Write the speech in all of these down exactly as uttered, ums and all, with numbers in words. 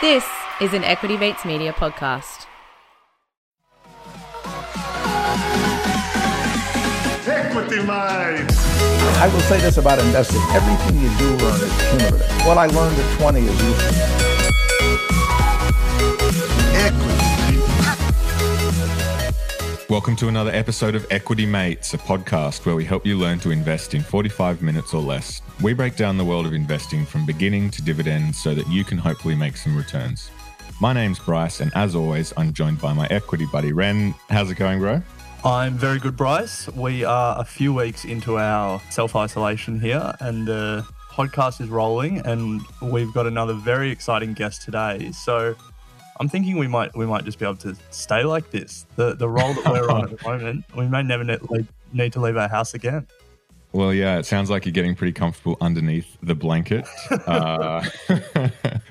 This is an Equity Mates Media podcast. Equity Mates. I will say this about investing. Everything you do learn is cumulative. What I learned at twenty is useful. Equity. Welcome to another episode of Equity Mates, a podcast where we help you learn to invest in forty-five minutes or less. We break down the world of investing from beginning to dividend so that you can hopefully make some returns. My name's Bryce, and as always, I'm joined by my equity buddy, Ren. How's it going, bro? I'm very good, Bryce. We are a few weeks into our self-isolation here, and the podcast is rolling, and we've got another very exciting guest today. So I'm thinking we might we might just be able to stay like this. The the role that we're on at the moment, we may never ne- need to leave our house again. Well, yeah, it sounds like you're getting pretty comfortable underneath the blanket. Uh,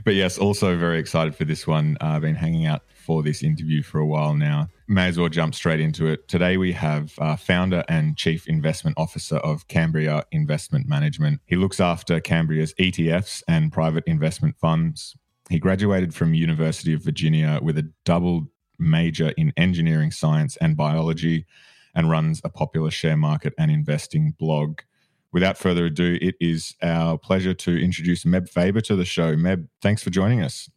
but yes, also very excited for this one. I've been hanging out for this interview for a while now. May as well jump straight into it. Today we have uh, founder and chief investment officer of Cambria Investment Management. He looks after Cambria's E T Fs and private investment funds. He graduated from University of Virginia with a double major in engineering science and biology and runs a popular share market and investing blog. Without further ado, it is our pleasure to introduce Meb Faber to the show. Meb, thanks for joining us.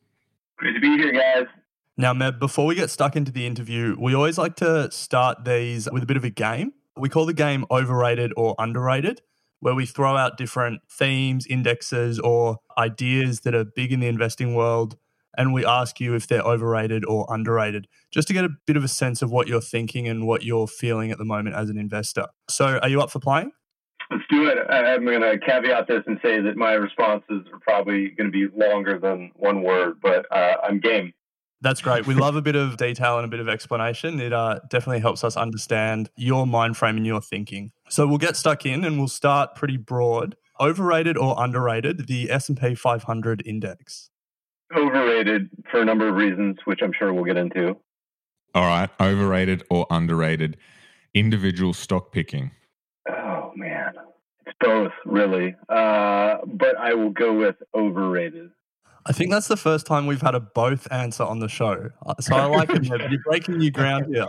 Great to be here, guys. Now, Meb, before we get stuck into the interview, we always like to start these with a bit of a game. We call the game Overrated or Underrated, where we throw out different themes, indexes, or ideas that are big in the investing world, and we ask you if they're overrated or underrated, just to get a bit of a sense of what you're thinking and what you're feeling at the moment as an investor. So are you up for playing? Let's do it. I'm going to caveat this and say that my responses are probably going to be longer than one word, but uh, I'm game. That's great. We love a bit of detail and a bit of explanation. It uh, definitely helps us understand your mind frame and your thinking. So we'll get stuck in and we'll start pretty broad. Overrated or underrated, the S and P five hundred index? Overrated for a number of reasons, which I'm sure we'll get into. All right. Overrated or underrated, individual stock picking? Oh, man. It's both, really. Uh, but I will go with overrated. I think that's the first time we've had a both answer on the show. So I like it. You're breaking new ground here.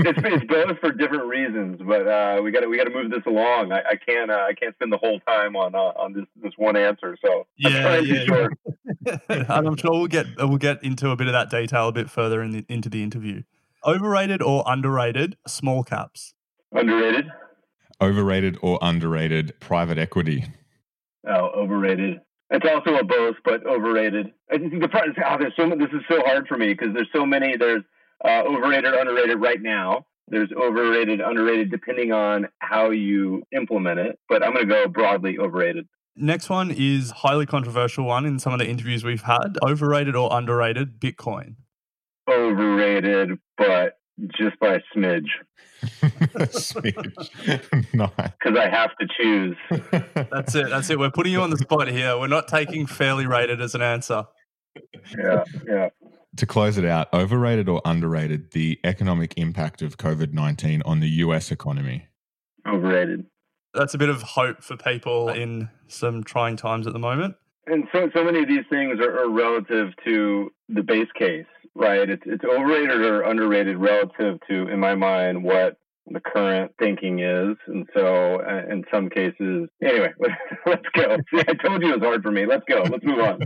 It's, it's both for different reasons, but uh, we got we got to move this along. I, I can't uh, I can't spend the whole time on uh, on this, this one answer. So I'm yeah, trying to yeah. be short. And I'm sure we'll get we'll get into a bit of that detail a bit further in the, into the interview. Overrated or underrated small caps? Underrated. Overrated or underrated private equity? Oh, overrated. It's also a both, but overrated. I think the price, oh, there's so many, this is so hard for me because there's so many. There's uh, overrated, underrated right now. There's overrated, underrated depending on how you implement it. But I'm going to go broadly overrated. Next one is highly controversial one in some of the interviews we've had. Overrated or underrated Bitcoin? Overrated, but just by a smidge. Smidge. Nice. Because I have to choose. That's it. That's it. We're putting you on the spot here. We're not taking fairly rated as an answer. Yeah, yeah. To close it out, overrated or underrated, the economic impact of covid nineteen on the U S economy? Overrated. That's a bit of hope for people in some trying times at the moment. And so, so many of these things are, are relative to the base case. Right. It's it's overrated or underrated relative to, in my mind, what the current thinking is. And so uh, in some cases, anyway, let's go. See, I told you it was hard for me. Let's go. Let's move on.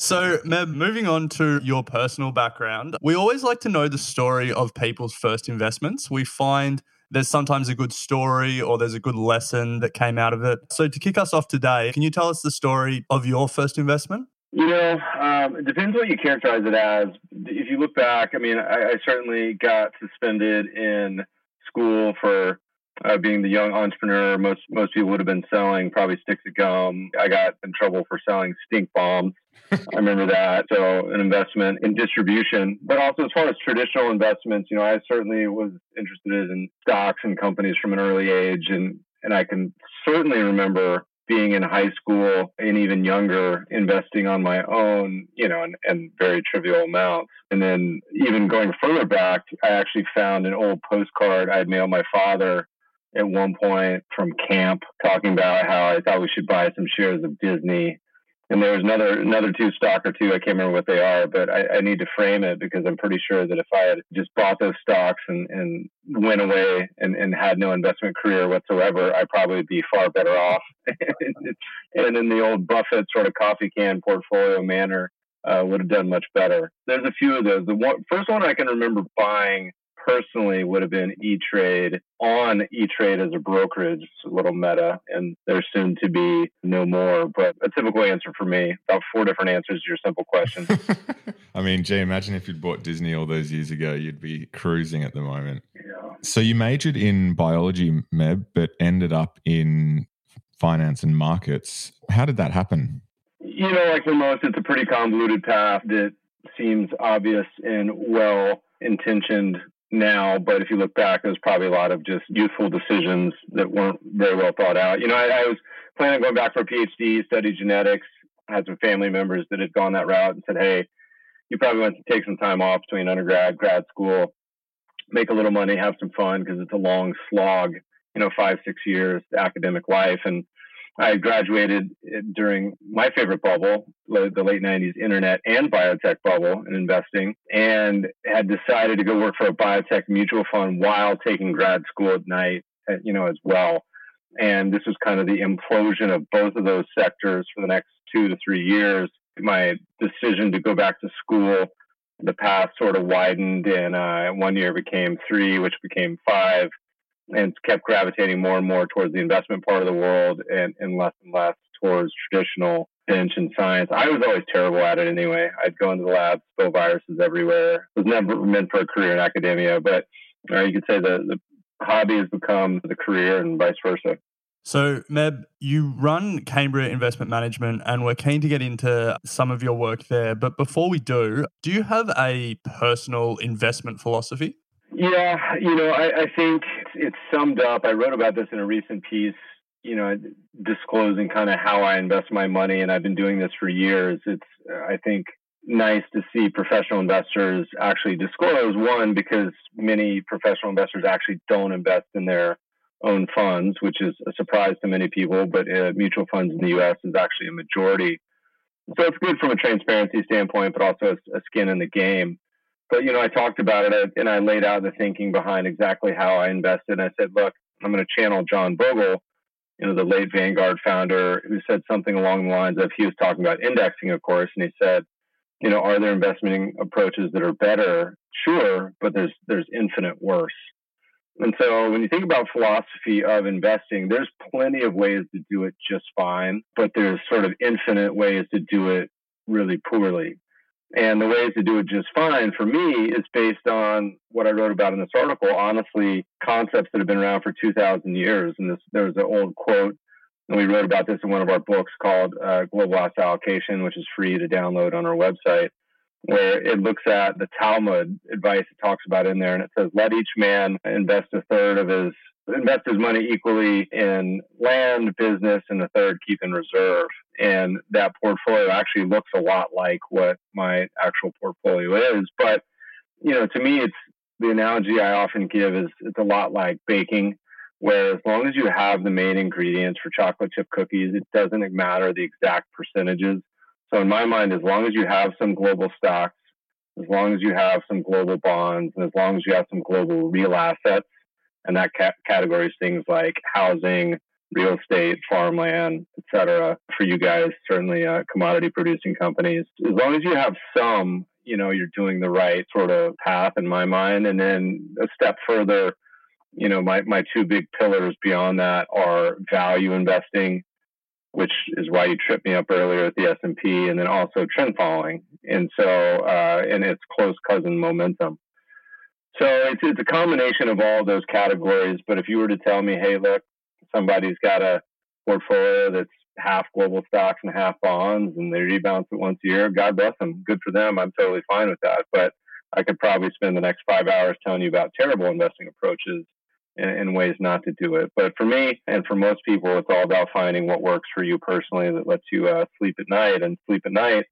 So, Meb, moving on to your personal background, we always like to know the story of people's first investments. We find there's sometimes a good story or there's a good lesson that came out of it. So to kick us off today, can you tell us the story of your first investment? You know, um, it depends what you characterize it as. If you look back, I mean, I, I certainly got suspended in school for uh, being the young entrepreneur. Most most people would have been selling probably sticks of gum. I got in trouble for selling stink bombs. I remember that. So an investment in distribution. But also as far as traditional investments, you know, I certainly was interested in stocks and companies from an early age. And, and I can certainly remember being in high school and even younger, investing on my own, you know, and, and very trivial amounts. And then even going further back, I actually found an old postcard I had mailed my father at one point from camp talking about how I thought we should buy some shares of Disney. And there was another another two stock or two, I can't remember what they are, but I, I need to frame it because I'm pretty sure that if I had just bought those stocks and, and went away and, and had no investment career whatsoever, I'd probably be far better off. And in the old Buffett sort of coffee can portfolio manner, uh, would have done much better. There's a few of those. The one, first one I can remember buying personally would have been E-Trade on E-Trade as a brokerage, a little meta, and there's soon to be no more. But a typical answer for me, about four different answers to your simple question. I mean, gee, imagine if you'd bought Disney all those years ago, you'd be cruising at the moment. Yeah. So you majored in biology, Meb, but ended up in finance and markets. How did that happen? You know, like for most, it's a pretty convoluted path that seems obvious and well-intentioned now, but if you look back, there's probably a lot of just youthful decisions that weren't very well thought out. You know, I, I was planning on going back for a PhD, study genetics. I had some family members that had gone that route and said, hey, you probably want to take some time off between undergrad, grad school, make a little money, have some fun, because it's a long slog, you know, five, six years, academic life. And I graduated during my favorite bubble, the late nineties internet and biotech bubble in investing, and had decided to go work for a biotech mutual fund while taking grad school at night, you know, as well. And this was kind of the implosion of both of those sectors for the next two to three years. My decision to go back to school, the path sort of widened, and uh, one year became three, which became five. And kept gravitating more and more towards the investment part of the world and, and less and less towards traditional bench and science. I was always terrible at it anyway. I'd go into the lab, spill viruses everywhere. It was never meant for a career in academia, but you know, you could say the, the hobby has become the career and vice versa. So, Meb, you run Cambria Investment Management and we're keen to get into some of your work there. But before we do, do you have a personal investment philosophy? Yeah, you know, I, I think it's summed up. I wrote about this in a recent piece, you know, disclosing kind of how I invest my money, and I've been doing this for years. It's, I think, nice to see professional investors actually disclose, one, because many professional investors actually don't invest in their own funds, which is a surprise to many people, but uh, mutual funds in the U S is actually a majority. So it's good from a transparency standpoint, but also a, a skin in the game. But, you know, I talked about it and I laid out the thinking behind exactly how I invested. And I said, look, I'm going to channel John Bogle, you know, the late Vanguard founder, who said something along the lines of, he was talking about indexing, of course. And he said, you know, are there investment approaches that are better? Sure, but there's there's infinite worse. And so when you think about philosophy of investing, there's plenty of ways to do it just fine, but there's sort of infinite ways to do it really poorly. And the ways to do it just fine for me is based on what I wrote about in this article, honestly, concepts that have been around for two thousand years. And this, there's an old quote, and we wrote about this in one of our books called uh, Global Asset Allocation, which is free to download on our website, where it looks at the Talmud advice it talks about in there. And it says, let each man invest a third of his, invest his money equally in land, business, and a third keep in reserve. And that portfolio actually looks a lot like what my actual portfolio is. But, you know, to me, it's the analogy I often give is it's a lot like baking, where as long as you have the main ingredients for chocolate chip cookies, it doesn't matter the exact percentages. So in my mind, as long as you have some global stocks, as long as you have some global bonds, and as long as you have some global real assets, and that ca- categories things like housing, real estate, farmland, et cetera. For you guys, certainly uh, commodity producing companies. As long as you have some, you know, you're doing the right sort of path in my mind. And then a step further, you know, my, my two big pillars beyond that are value investing, which is why you tripped me up earlier at the S and P, and then also trend following. And so, uh, and its close cousin momentum. So it's, it's a combination of all those categories. But if you were to tell me, hey, look, somebody's got a portfolio that's half global stocks and half bonds, and they rebalance it once a year, God bless them. Good for them. I'm totally fine with that. But I could probably spend the next five hours telling you about terrible investing approaches and, and ways not to do it. But for me and for most people, it's all about finding what works for you personally that lets you uh, sleep at night. And sleep at night,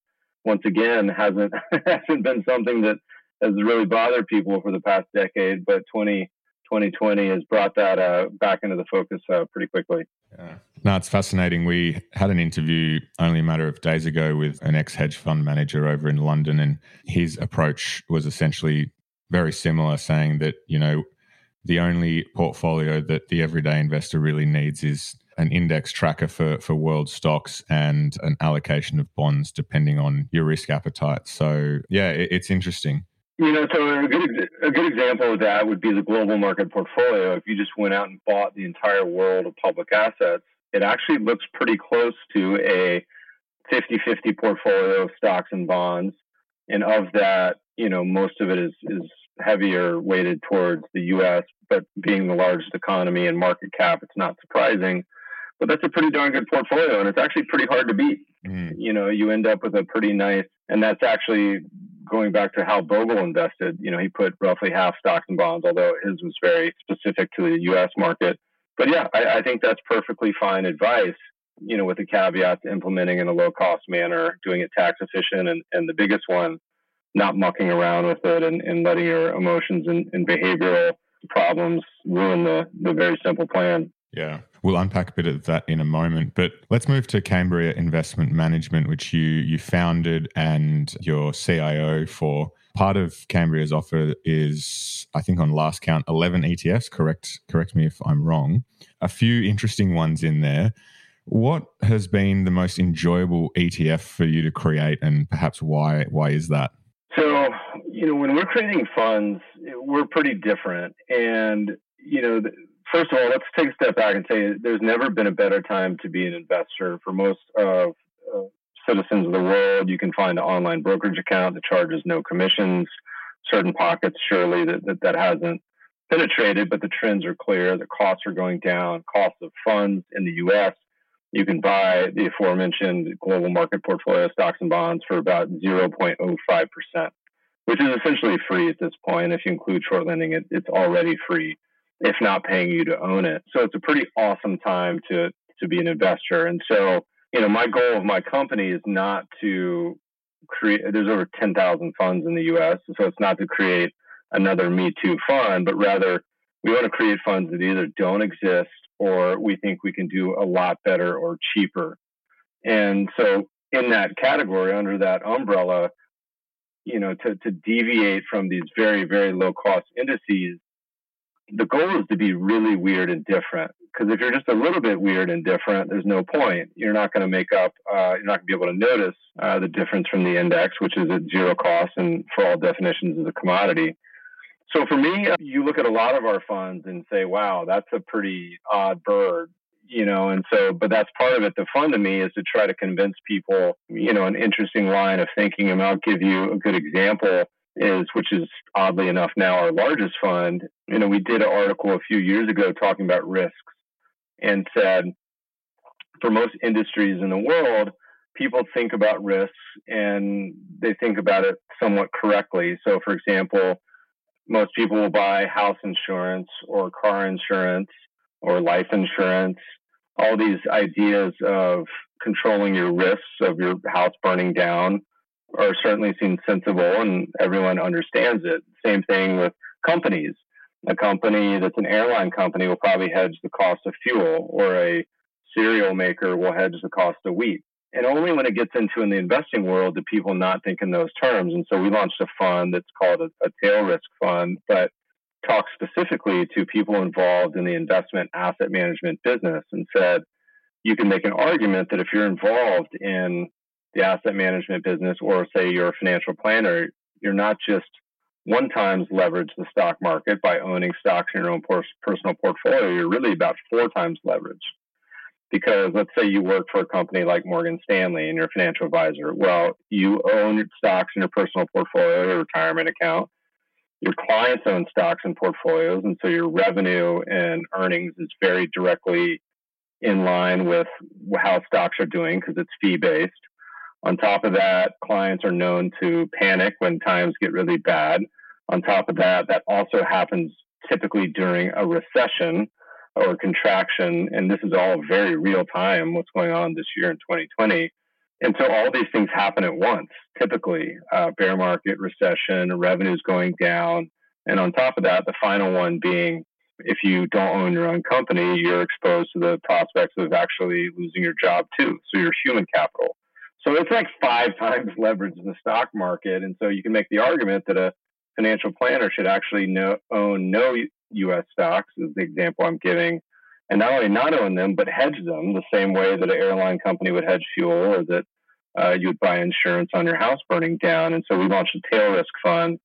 once again, hasn't hasn't been something that has really bothered people for the past decade, but 20, twenty twenty has brought that uh, back into the focus uh, pretty quickly. Yeah. No, it's fascinating. We had an interview only a matter of days ago with an ex-hedge fund manager over in London, and his approach was essentially very similar, saying that, you know, the only portfolio that the everyday investor really needs is an index tracker for, for world stocks and an allocation of bonds depending on your risk appetite. So, yeah, it, it's interesting. You know, so a good, a good example of that would be the global market portfolio. If you just went out and bought the entire world of public assets, it actually looks pretty close to a fifty-fifty portfolio of stocks and bonds. And of that, you know, most of it is, is heavier weighted towards the U S, but being the largest economy and market cap, it's not surprising. But that's a pretty darn good portfolio, and it's actually pretty hard to beat. Mm. You know, you end up with a pretty nice, and that's actually going back to how Bogle invested. You know, he put roughly half stocks and bonds, although his was very specific to the U S market. But yeah, I, I think that's perfectly fine advice, you know, with the caveat to implementing in a low-cost manner, doing it tax efficient, and, and the biggest one, not mucking around with it and, and letting your emotions and, and behavioral problems ruin the, the very simple plan. Yeah. We'll unpack a bit of that in a moment, but let's move to Cambria Investment Management, which you you founded, and your C I O for. Part of Cambria's offer is, I think on last count, eleven E T Fs, correct? Correct me if I'm wrong. A few interesting ones in there. What has been the most enjoyable E T F for you to create, and perhaps why why is that? So, you know, when we're creating funds, we're pretty different. And, you know, the, first of all, let's take a step back and say there's never been a better time to be an investor. For most uh, uh, citizens of the world, you can find an online brokerage account that charges no commissions. Certain pockets, surely, that, that, that hasn't penetrated, but the trends are clear. The costs are going down. Costs of funds in the U S, you can buy the aforementioned global market portfolio stocks and bonds for about zero point zero five percent, which is essentially free at this point. If you include short lending, it, it's already free, if not paying you to own it. So it's a pretty awesome time to to be an investor. And so, you know, my goal of my company is not to create, there's over ten thousand funds in the U S, so it's not to create another Me Too fund, but rather we want to create funds that either don't exist or we think we can do a lot better or cheaper. And so in that category, under that umbrella, you know, to, to deviate from these very, very low cost indices, the goal is to be really weird and different, because if you're just a little bit weird and different, there's no point. You're not going to make up, uh, you're not going to be able to notice uh, the difference from the index, which is at zero cost and for all definitions is a commodity. So for me, you look at a lot of our funds and say, wow, that's a pretty odd bird, you know, and so, but that's part of it. The fun to me is to try to convince people, you know, an interesting line of thinking. And I'll give you a good example. Is, which is oddly enough now our largest fund. You know, we did an article a few years ago talking about risks and said, for most industries in the world, people think about risks and they think about it somewhat correctly. So, for example, most people will buy house insurance or car insurance or life insurance, all these ideas of controlling your risks of your house burning down are certainly seem sensible and everyone understands it. Same thing with companies. A company that's an airline company will probably hedge the cost of fuel, or a cereal maker will hedge the cost of wheat. And only when it gets into in the investing world do people not think in those terms. And so we launched a fund that's called a, a tail risk fund, but talks specifically to people involved in the investment asset management business and said, you can make an argument that if you're involved in the asset management business, or say you're a financial planner, you're not just one times leverage the stock market by owning stocks in your own por- personal portfolio. You're really about four times leverage. Because let's say you work for a company like Morgan Stanley and you're a financial advisor. Well, you own stocks in your personal portfolio, your retirement account. Your clients own stocks and portfolios. And so your revenue and earnings is very directly in line with how stocks are doing because it's fee-based. On top of that, clients are known to panic when times get really bad. On top of that, that also happens typically during a recession or contraction. And this is all very real time, what's going on this year in twenty twenty. And so all these things happen at once, typically. Uh, bear market, recession, revenues going down. And on top of that, the final one being if you don't own your own company, you're exposed to the prospects of actually losing your job too. So your human capital. So it's like five times leverage in the stock market. And so you can make the argument that a financial planner should actually know, own no U S stocks, is the example I'm giving, and not only not own them, but hedge them the same way that an airline company would hedge fuel, or that uh, you would buy insurance on your house burning down. And so we launched a tail risk fund,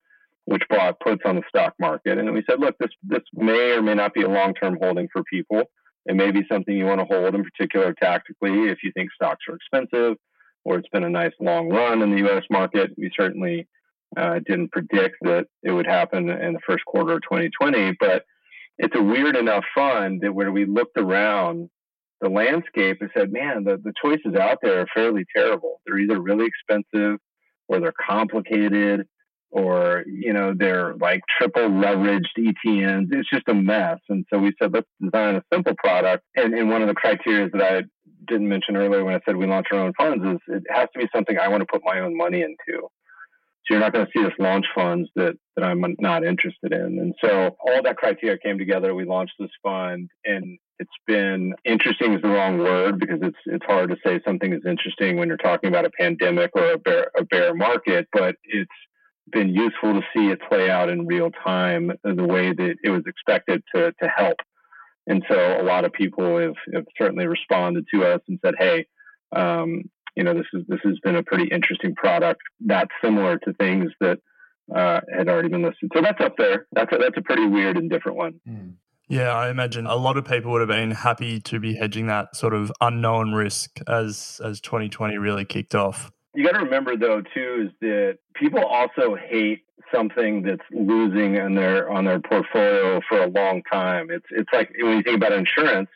which bought puts on the stock market. And we said, look, this this may or may not be a long-term holding for people. It may be something you want to hold in particular tactically if you think stocks are expensive, or it's been a nice long run in the U S market. We certainly uh, didn't predict that it would happen in the first quarter of twenty twenty, but it's a weird enough fund that where we looked around the landscape and said, man, the, the choices out there are fairly terrible. They're either really expensive, or they're complicated, or, you know, they're like triple leveraged E T Ns. It's just a mess. And so we said, let's design a simple product. And, and one of the criteria that I didn't mention earlier when I said we launch our own funds is it has to be something I want to put my own money into. So you're not going to see us launch funds that, that I'm not interested in. And so all that criteria came together. We launched this fund, and it's been interesting is the wrong word, because it's it's hard to say something is interesting when you're talking about a pandemic or a bear, a bear market, but it's been useful to see it play out in real time the way that it was expected to to help. And so a lot of people have, have certainly responded to us and said, hey, um, you know, this is this has been a pretty interesting product that's similar to things that uh, had already been listed. So that's up there. That's a, that's a pretty weird and different one. Mm. Yeah, I imagine a lot of people would have been happy to be hedging that sort of unknown risk as as twenty twenty really kicked off. You got to remember, though, too, is that people also hate something that's losing on their on their portfolio for a long time. It's it's like when you think about insurance,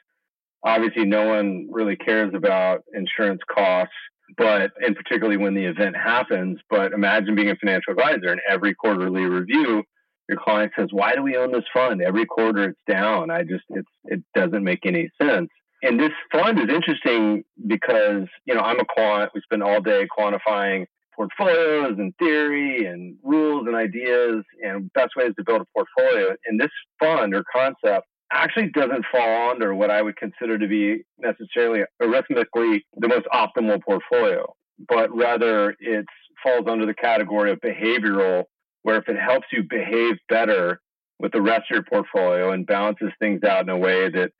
obviously no one really cares about insurance costs, but and particularly when the event happens. But imagine being a financial advisor, and every quarterly review, your client says, "Why do we own this fund? Every quarter it's down. I just it's it doesn't make any sense." And this fund is interesting because, you know, I'm a quant. We spend all day quantifying portfolios and theory and rules and ideas and best ways to build a portfolio. And this fund or concept actually doesn't fall under what I would consider to be necessarily arithmetically the most optimal portfolio, but rather it falls under the category of behavioral, where if it helps you behave better with the rest of your portfolio and balances things out in a way that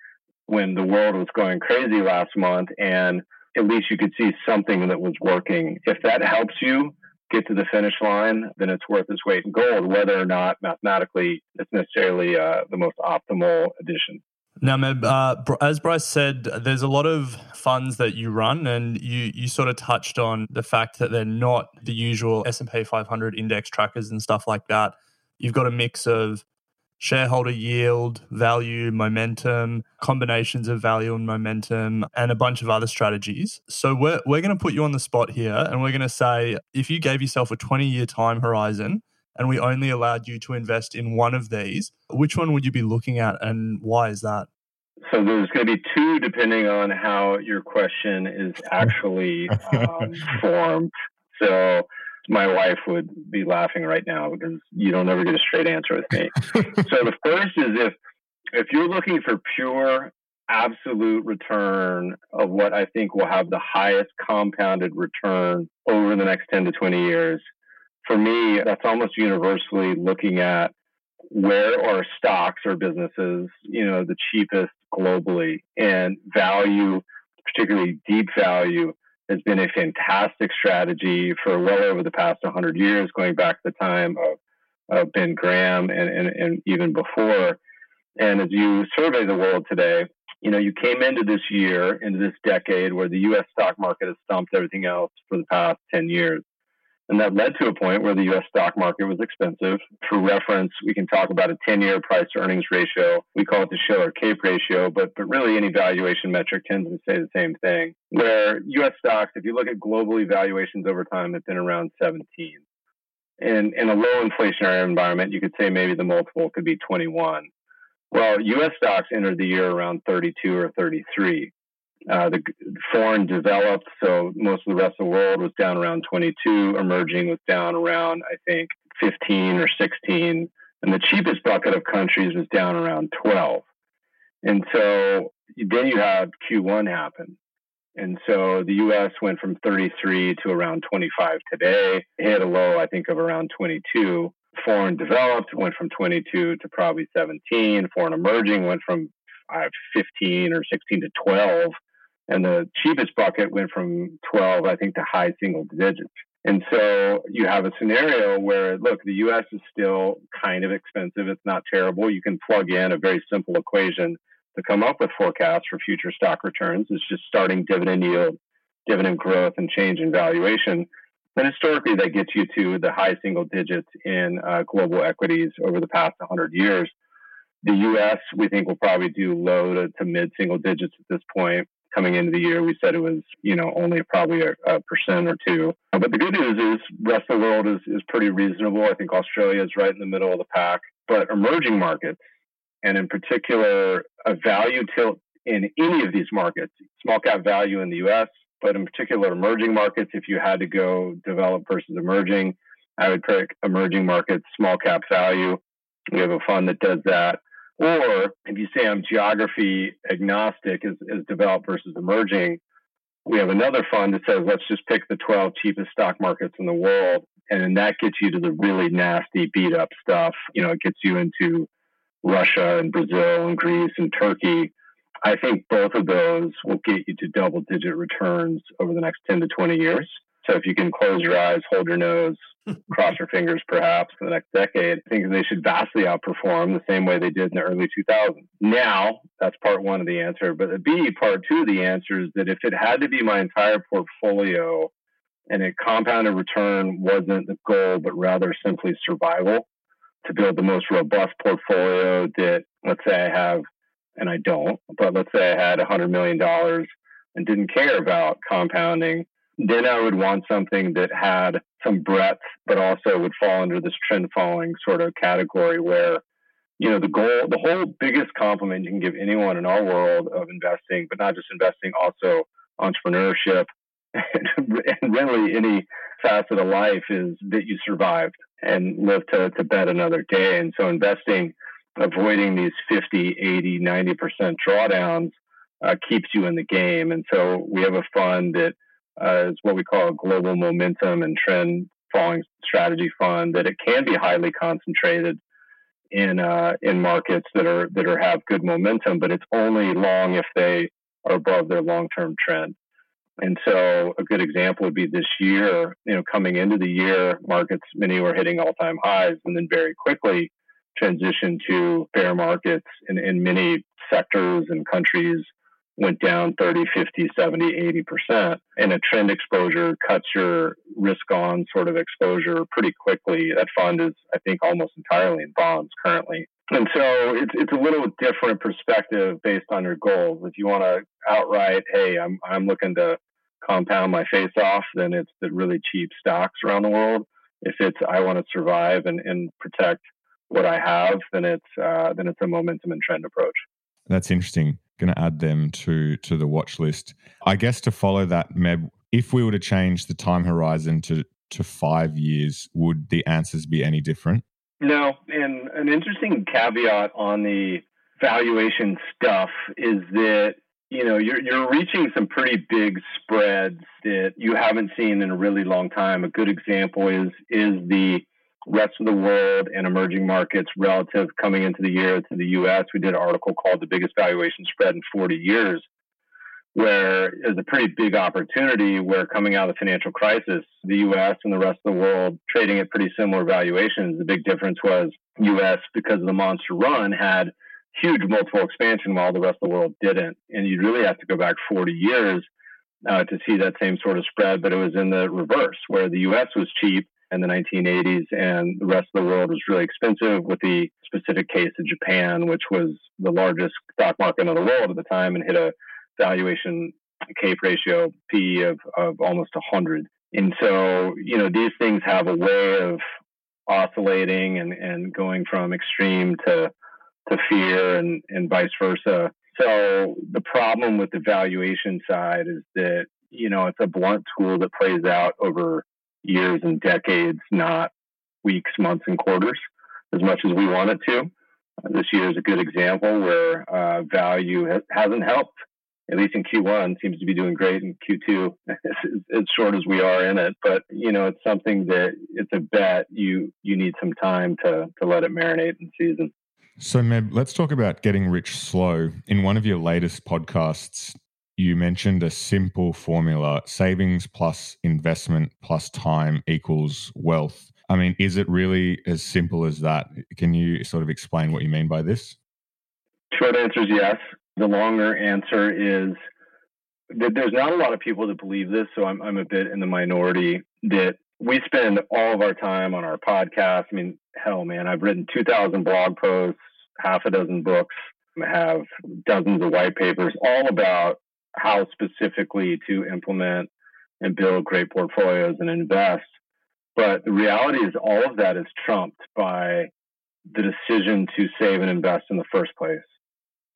when the world was going crazy last month, and at least you could see something that was working. If that helps you get to the finish line, then it's worth its weight in gold, whether or not mathematically it's necessarily uh, the most optimal addition. Now, Meb, uh, as Bryce said, there's a lot of funds that you run, and you you sort of touched on the fact that they're not the usual S and P five hundred index trackers and stuff like that. You've got a mix of shareholder yield, value, momentum, combinations of value and momentum, and a bunch of other strategies. So we're we're going to put you on the spot here, and we're going to say, if you gave yourself a twenty-year time horizon and we only allowed you to invest in one of these, which one would you be looking at, and why is that? So there's going to be two, depending on how your question is actually um, formed. So my wife would be laughing right now because you don't ever get a straight answer with me. So the first is if if you're looking for pure absolute return of what I think will have the highest compounded return over the next ten to twenty years, for me, that's almost universally looking at where are stocks or businesses, you know, the cheapest globally, and value, particularly deep value, has been a fantastic strategy for well over the past one hundred years, going back to the time of, of Ben Graham and, and, and even before. And as you survey the world today, you know, you came into this year, into this decade, where the U S stock market has stumped everything else for the past ten years. And that led to a point where the U S stock market was expensive. For reference, we can talk about a ten-year price-to-earnings ratio. We call it the Shiller CAPE ratio, but, but really any valuation metric tends to say the same thing, where U S stocks, if you look at global valuations over time, have been around seventeen. And in a low inflationary environment, you could say maybe the multiple could be twenty-one. Well, U S stocks entered the year around thirty-two or thirty-three. Uh, the foreign developed, so most of the rest of the world was down around twenty-two. Emerging was down around, I think, fifteen or sixteen. And the cheapest bucket of countries was down around twelve. And so then you had Q one happen. And so the U S went from thirty-three to around twenty-five today, hit a low, I think, of around twenty-two. Foreign developed went from twenty-two to probably seventeen. Foreign emerging went from uh, fifteen or sixteen to twelve. And the cheapest bucket went from twelve, I think, to high single digits. And so you have a scenario where, look, the U S is still kind of expensive. It's not terrible. You can plug in a very simple equation to come up with forecasts for future stock returns. It's just starting dividend yield, dividend growth, and change in valuation. And historically, that gets you to the high single digits in uh, global equities over the past one hundred years. The U S, we think, will probably do low to, to mid single digits at this point. Coming into the year, we said it was, you know, only probably a, a percent or two. But the good news is the rest of the world is, is pretty reasonable. I think Australia is right in the middle of the pack. But emerging markets, and in particular, a value tilt in any of these markets, small cap value in the U S, but in particular, emerging markets, if you had to go develop versus emerging, I would pick emerging markets, small cap value. We have a fund that does that. Or if you say I'm geography agnostic as, as developed versus emerging, we have another fund that says, let's just pick the twelve cheapest stock markets in the world. And then that gets you to the really nasty beat up stuff. You know, it gets you into Russia and Brazil and Greece and Turkey. I think both of those will get you to double digit returns over the next ten to twenty years. So if you can close your eyes, hold your nose, cross your fingers perhaps for the next decade, I think they should vastly outperform the same way they did in the early two thousands. Now, that's part one of the answer. But the B, part two of the answer is that if it had to be my entire portfolio and a compounded return wasn't the goal, but rather simply survival, to build the most robust portfolio that, let's say I have, and I don't, but let's say I had one hundred million dollars and didn't care about compounding, then I would want something that had some breadth, but also would fall under this trend following sort of category where, you know, the goal, the whole biggest compliment you can give anyone in our world of investing, but not just investing, also entrepreneurship and, and really any facet of life is that you survived and lived to, to bet another day. And so investing, avoiding these fifty, eighty, ninety percent drawdowns uh, keeps you in the game. And so we have a fund that Uh, it's what we call a global momentum and trend following strategy fund, that it can be highly concentrated in uh, in markets that are that are have good momentum, but it's only long if they are above their long-term trend. And so a good example would be this year, you know, coming into the year, markets, many were hitting all-time highs and then very quickly transitioned to bear markets in, in many sectors and countries. Went down thirty, fifty, seventy, eighty percent. And a trend exposure cuts your risk on sort of exposure pretty quickly. That fund is, I think, almost entirely in bonds currently. And so it's it's a little different perspective based on your goals. If you want to outright, hey, I'm I'm looking to compound my face off, then it's the really cheap stocks around the world. If it's I want to survive and, and protect what I have, then it's uh, then it's a momentum and trend approach. That's interesting. Going to add them to to the watch list. I guess to follow that, Meb, if we were to change the time horizon to to five years, would the answers be any different? No. And an interesting caveat on the valuation stuff is that, you know, you're you're reaching some pretty big spreads that you haven't seen in a really long time. A good example is is the rest of the world and emerging markets relative coming into the year to the U S. We did an article called The Biggest Valuation Spread in forty years, where it was a pretty big opportunity where coming out of the financial crisis, the U S and the rest of the world trading at pretty similar valuations. The big difference was U S, because of the monster run, had huge multiple expansion while the rest of the world didn't. And you really have to go back forty years uh, to see that same sort of spread, but it was in the reverse where the U S was cheap in the nineteen eighties, and the rest of the world was really expensive, with the specific case of Japan, which was the largest stock market in the world at the time and hit a valuation CAPE ratio, P E of, of almost one hundred. And so, you know, these things have a way of oscillating and, and going from extreme to to fear and, and vice versa. So the problem with the valuation side is that, you know, it's a blunt tool that plays out over years and decades, not weeks, months, and quarters. as much as we want it to. Uh, this year is a good example where uh, value ha- hasn't helped, at least in Q one, seems to be doing great in Q two, as short as we are in it. But, you know, it's something that it's a bet. You you need some time to to let it marinate in season. So, Meb, let's talk about getting rich slow. In one of your latest podcasts, you mentioned a simple formula: savings plus investment plus time equals wealth. I mean, is it really as simple as that? Can you sort of explain what you mean by this? Short answer is yes. The longer answer is that there's not a lot of people that believe this, so I'm I'm a bit in the minority, that we spend all of our time on our podcast. I mean, hell, man, I've written two thousand blog posts, half a dozen books, have dozens of white papers, all about how specifically to implement and build great portfolios and invest. But the reality is all of that is trumped by the decision to save and invest in the first place.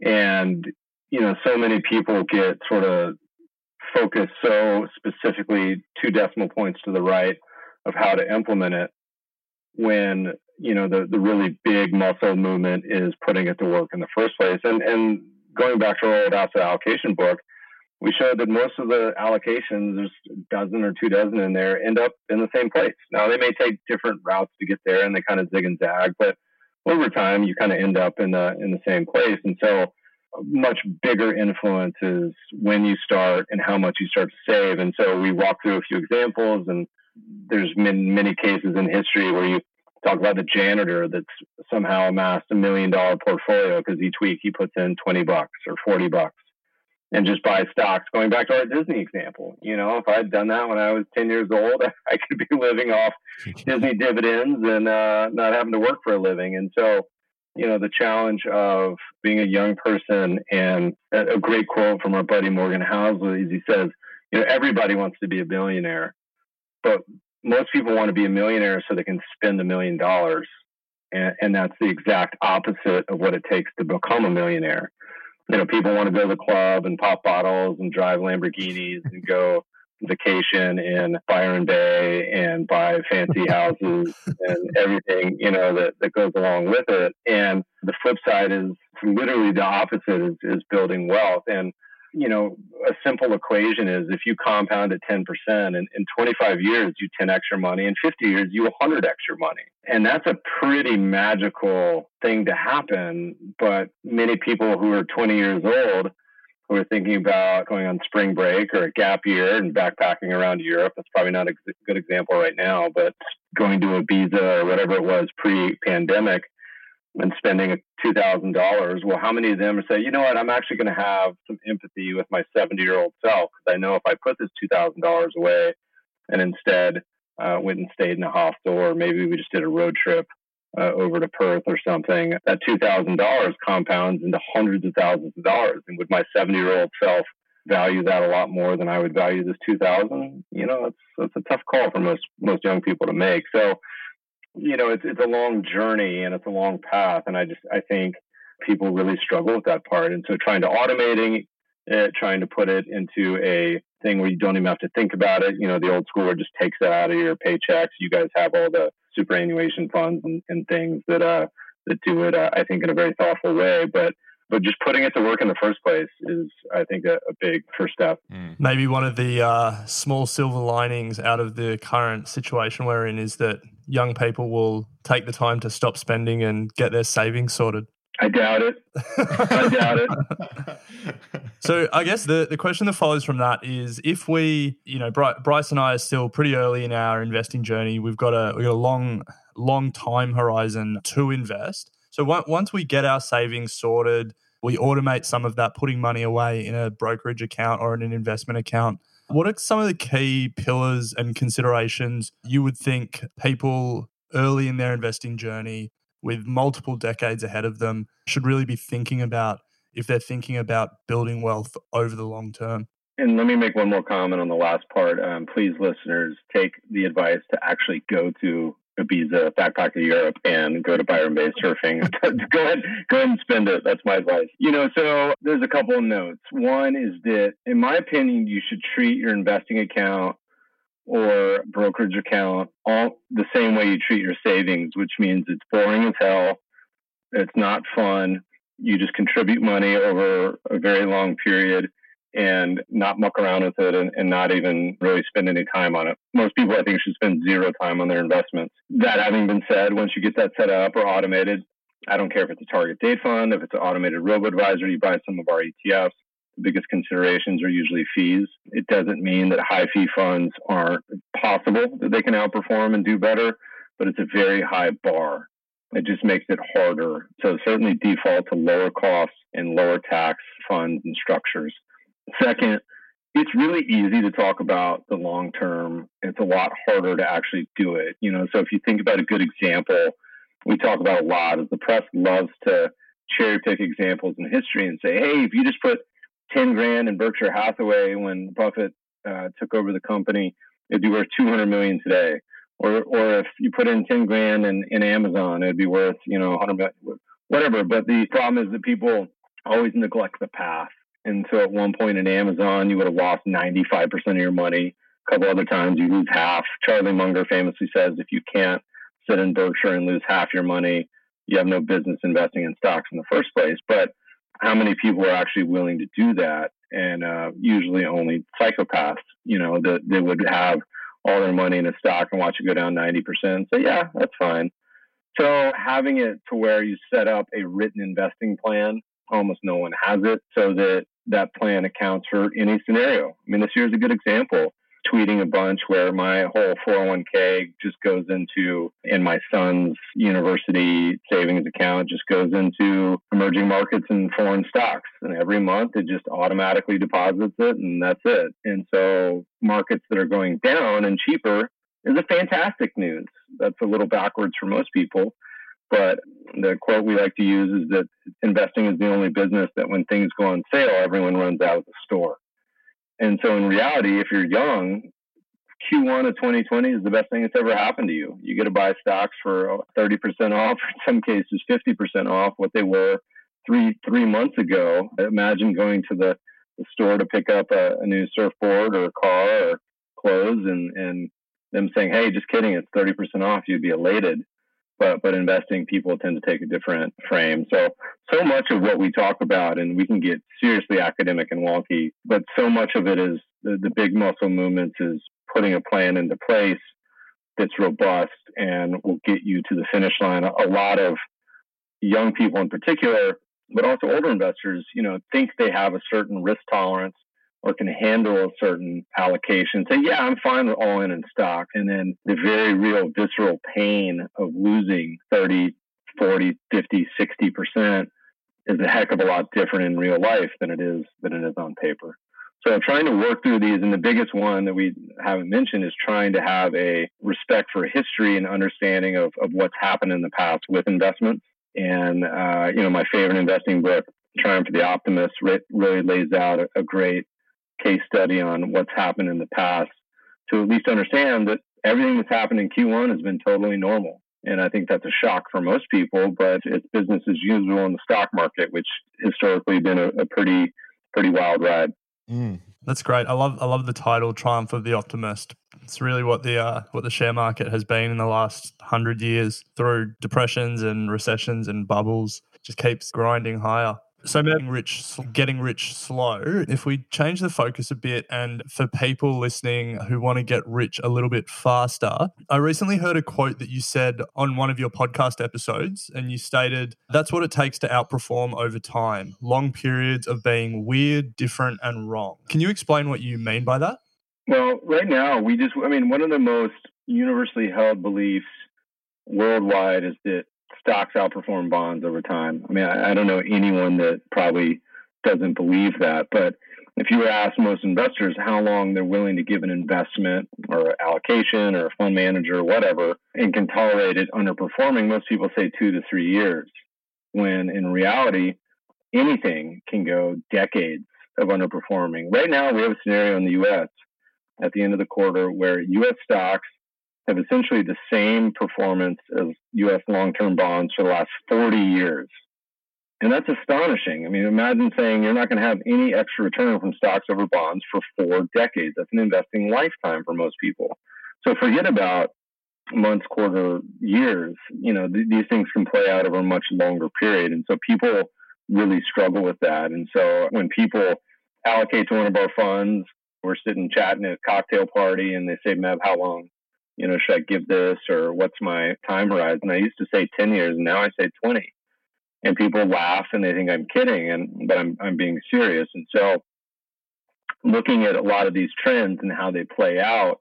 And, you know, so many people get sort of focused so specifically two decimal points to the right of how to implement it, when, you know, the, the really big muscle movement is putting it to work in the first place. And, and going back to our old asset allocation book, we showed that most of the allocations, there's a dozen or two dozen in there, end up in the same place. Now, they may take different routes to get there, and they kind of zig and zag, but over time, you kind of end up in the in the same place. And so much bigger influence is when you start and how much you start to save. And so we walk through a few examples, and there's many, many cases in history where you talk about the janitor that's somehow amassed a million dollar portfolio because each week he puts in twenty bucks or forty bucks and just buys stocks. Going back to our Disney example, you know, if I had done that when I was ten years old, I could be living off Disney dividends and uh, not having to work for a living. And so, you know, the challenge of being a young person, and a great quote from our buddy Morgan Housel is, he says, you know, everybody wants to be a billionaire, but most people want to be a millionaire so they can spend a million dollars. And, and that's the exact opposite of what it takes to become a millionaire. You know, people want to go to the club and pop bottles and drive Lamborghinis and go vacation in Byron Bay and buy fancy houses and everything, you know, that, that goes along with it. And the flip side is literally the opposite, is, is building wealth. And, you know, a simple equation is if you compound at ten percent, and in twenty-five years, you ten x your money, in fifty years, you one hundred x your money. And that's a pretty magical thing to happen. But many people who are twenty years old, who are thinking about going on spring break or a gap year and backpacking around Europe — that's probably not a good example right now, but going to Ibiza or whatever it was pre-pandemic, and spending two thousand dollars, well, how many of them say, you know what, I'm actually going to have some empathy with my seventy-year-old self, because I know if I put this two thousand dollars away and instead uh, went and stayed in a hostel, or maybe we just did a road trip uh, over to Perth or something, that two thousand dollars compounds into hundreds of thousands of dollars. And would my seventy-year-old self value that a lot more than I would value this two thousand dollars? You know, it's, it's a tough call for most most young people to make. So, you know, it's it's a long journey and it's a long path. And I just, I think people really struggle with that part. And so trying to automating it, trying to put it into a thing where you don't even have to think about it. You know, the old schooler just takes that out of your paychecks. You guys have all the superannuation funds and, and things that, uh, that do it, uh, I think, in a very thoughtful way. But But just putting it to work in the first place is, I think, a, a big first step. Mm. Maybe one of the uh, small silver linings out of the current situation we're in is that young people will take the time to stop spending and get their savings sorted. I doubt it. I doubt it. So I guess the, the question that follows from that is, if we, you know, Bry- Bryce and I are still pretty early in our investing journey. We've got a, we've got a long, long time horizon to invest. So once we get our savings sorted, we automate some of that, putting money away in a brokerage account or in an investment account. What are some of the key pillars and considerations you would think people early in their investing journey, with multiple decades ahead of them, should really be thinking about if they're thinking about building wealth over the long term? And let me make one more comment on the last part. Um, please, listeners, take the advice to actually go to Ibiza, backpack to Europe, and go to Byron Bay surfing. go ahead, go ahead and spend it. That's my advice. You know, so there's a couple of notes. One is that, in my opinion, you should treat your investing account or brokerage account all the same way you treat your savings, which means it's boring as hell. It's not fun. You just contribute money over a very long period and not muck around with it and, and not even really spend any time on it. Most people, I think, should spend zero time on their investments. That having been said, once you get that set up or automated, I don't care if it's a target date fund, if it's an automated robo-advisor, you buy some of our E T Fs. The biggest considerations are usually fees. It doesn't mean that high fee funds aren't possible, that they can outperform and do better, but it's a very high bar. It just makes it harder. So certainly default to lower costs and lower tax funds and structures. Second, it's really easy to talk about the long term. It's a lot harder to actually do it. You know, so if you think about a good example, we talk about a lot is the press loves to cherry pick examples in history and say, hey, if you just put ten grand in Berkshire Hathaway when Buffett uh, took over the company, it'd be worth two hundred million today. Or, or if you put in ten grand in, in Amazon, it'd be worth, you know, one hundred million, whatever. But the problem is that people always neglect the path. And so at one point in Amazon, you would have lost ninety-five percent of your money. A couple other times, you lose half. Charlie Munger famously says, if you can't sit in Berkshire and lose half your money, you have no business investing in stocks in the first place. But how many people are actually willing to do that? And uh, usually only psychopaths, you know, that they would have all their money in a stock and watch it go down ninety percent. So yeah, that's fine. So having it to where you set up a written investing plan, almost no one has it, so that that plan accounts for any scenario. I mean, this year's a good example. Tweeting a bunch where my whole four oh one k just goes into, and my son's university savings account just goes into emerging markets and foreign stocks. And every month it just automatically deposits it and that's it. And so markets that are going down and cheaper is a fantastic news. That's a little backwards for most people. But the quote we like to use is that investing is the only business that when things go on sale, everyone runs out of the store. And so in reality, if you're young, Q one of twenty twenty is the best thing that's ever happened to you. You get to buy stocks for thirty percent off, in some cases fifty percent off what they were three three months ago. Imagine going to the, the store to pick up a, a new surfboard or a car or clothes and, and them saying, hey, just kidding, it's thirty percent off. You'd be elated. But, but investing, people tend to take a different frame. So, so much of what we talk about, and we can get seriously academic and wonky, but so much of it is the, the big muscle movements is putting a plan into place that's robust and will get you to the finish line. A lot of young people in particular, but also older investors, you know, think they have a certain risk tolerance or can handle a certain allocation, say, yeah, I'm fine with all in and stock. And then the very real visceral pain of losing thirty, forty, fifty, sixty percent is a heck of a lot different in real life than it is than it is on paper. So I'm trying to work through these. And the biggest one that we haven't mentioned is trying to have a respect for history and understanding of, of what's happened in the past with investments. And, uh, you know, my favorite investing book, Triumph of the Optimist, really lays out a, a great case study on what's happened in the past to at least understand that everything that's happened in Q one has been totally normal. And I think that's a shock for most people, but it's business as usual in the stock market, which historically been a, a pretty, pretty wild ride. Mm, that's great. I love, I love the title, Triumph of the Optimist. It's really what the, uh, what the share market has been in the last hundred years through depressions and recessions and bubbles. It just keeps grinding higher. So getting rich, getting rich slow, if we change the focus a bit and for people listening who want to get rich a little bit faster, I recently heard a quote that you said on one of your podcast episodes and you stated, that's what it takes to outperform over time, long periods of being weird, different and wrong. Can you explain what you mean by that? Well, right now, we just, I mean, one of the most universally held beliefs worldwide is that stocks outperform bonds over time. I mean, I, I don't know anyone that probably doesn't believe that. But if you were to ask most investors how long they're willing to give an investment or allocation or a fund manager or whatever and can tolerate it underperforming, most people say two to three years, when in reality, anything can go decades of underperforming. Right now, we have a scenario in the U S at the end of the quarter where U S stocks have essentially the same performance as U S long-term bonds for the last forty years. And that's astonishing. I mean, imagine saying you're not going to have any extra return from stocks over bonds for four decades. That's an investing lifetime for most people. So forget about months, quarter, years. You know, th- these things can play out over a much longer period. And so people really struggle with that. And so when people allocate to one of our funds, we're sitting chatting at a cocktail party and they say, Meb, how long, you know, should I give this? Or what's my time horizon? I used to say ten years and now I say twenty. And people laugh and they think I'm kidding, and but I'm I'm being serious. And so looking at a lot of these trends and how they play out,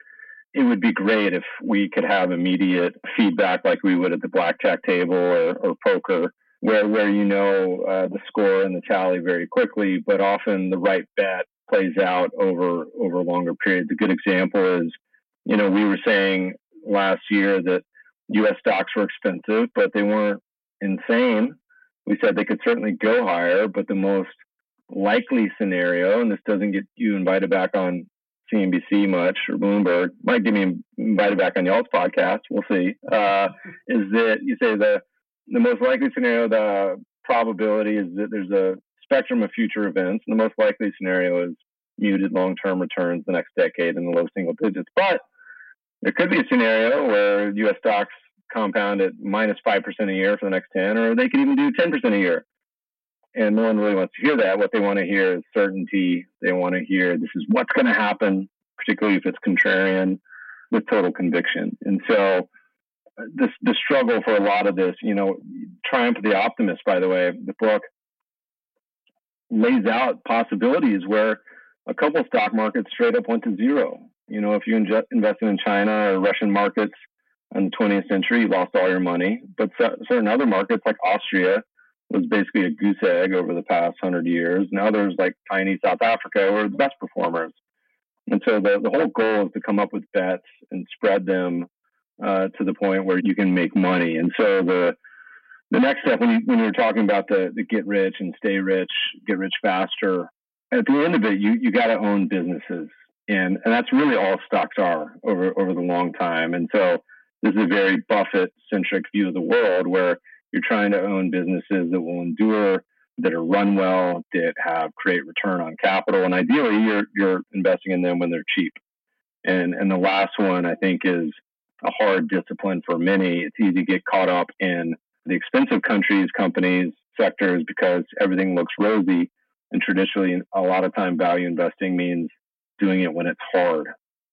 it would be great if we could have immediate feedback like we would at the blackjack table or, or poker, where, where you know uh, the score and the tally very quickly, but often the right bet plays out over, over longer periods. A good example is, you know, we were saying last year that U S stocks were expensive, but they weren't insane. We said they could certainly go higher, but the most likely scenario, and this doesn't get you invited back on C N B C much or Bloomberg, might get me invited back on y'all's podcast, we'll see, uh, is that you say the The most likely scenario, the probability is that there's a spectrum of future events. And the most likely scenario is muted long-term returns the next decade in the low single digits. But there could be a scenario where U S stocks compound at minus five percent a year for the next ten, or they could even do ten percent a year. And no one really wants to hear that. What they want to hear is certainty. They want to hear this is what's going to happen, particularly if it's contrarian, with total conviction. And so This, the struggle for a lot of this, you know, Triumph of the Optimist, by the way, the book lays out possibilities where a couple stock markets straight up went to zero. You know, if you inge- invested in China or Russian markets in the twentieth century, you lost all your money. But so, certain other markets like Austria was basically a goose egg over the past one hundred years. And others like tiny South Africa were the best performers. And so the, the whole goal is to come up with bets and spread them Uh, to the point where you can make money. And so the the next step, when you, when you're talking about the, the get rich and stay rich, get rich faster, at the end of it, you you got to own businesses. And and that's really all stocks are over, over the long time. And so this is a very Buffett-centric view of the world where you're trying to own businesses that will endure, that are run well, that have great return on capital. And ideally, you're you're investing in them when they're cheap. And and the last one, I think, is a hard discipline for many. It's easy to get caught up in the expensive countries, companies, sectors, because everything looks rosy. And traditionally, a lot of time value investing means doing it when it's hard,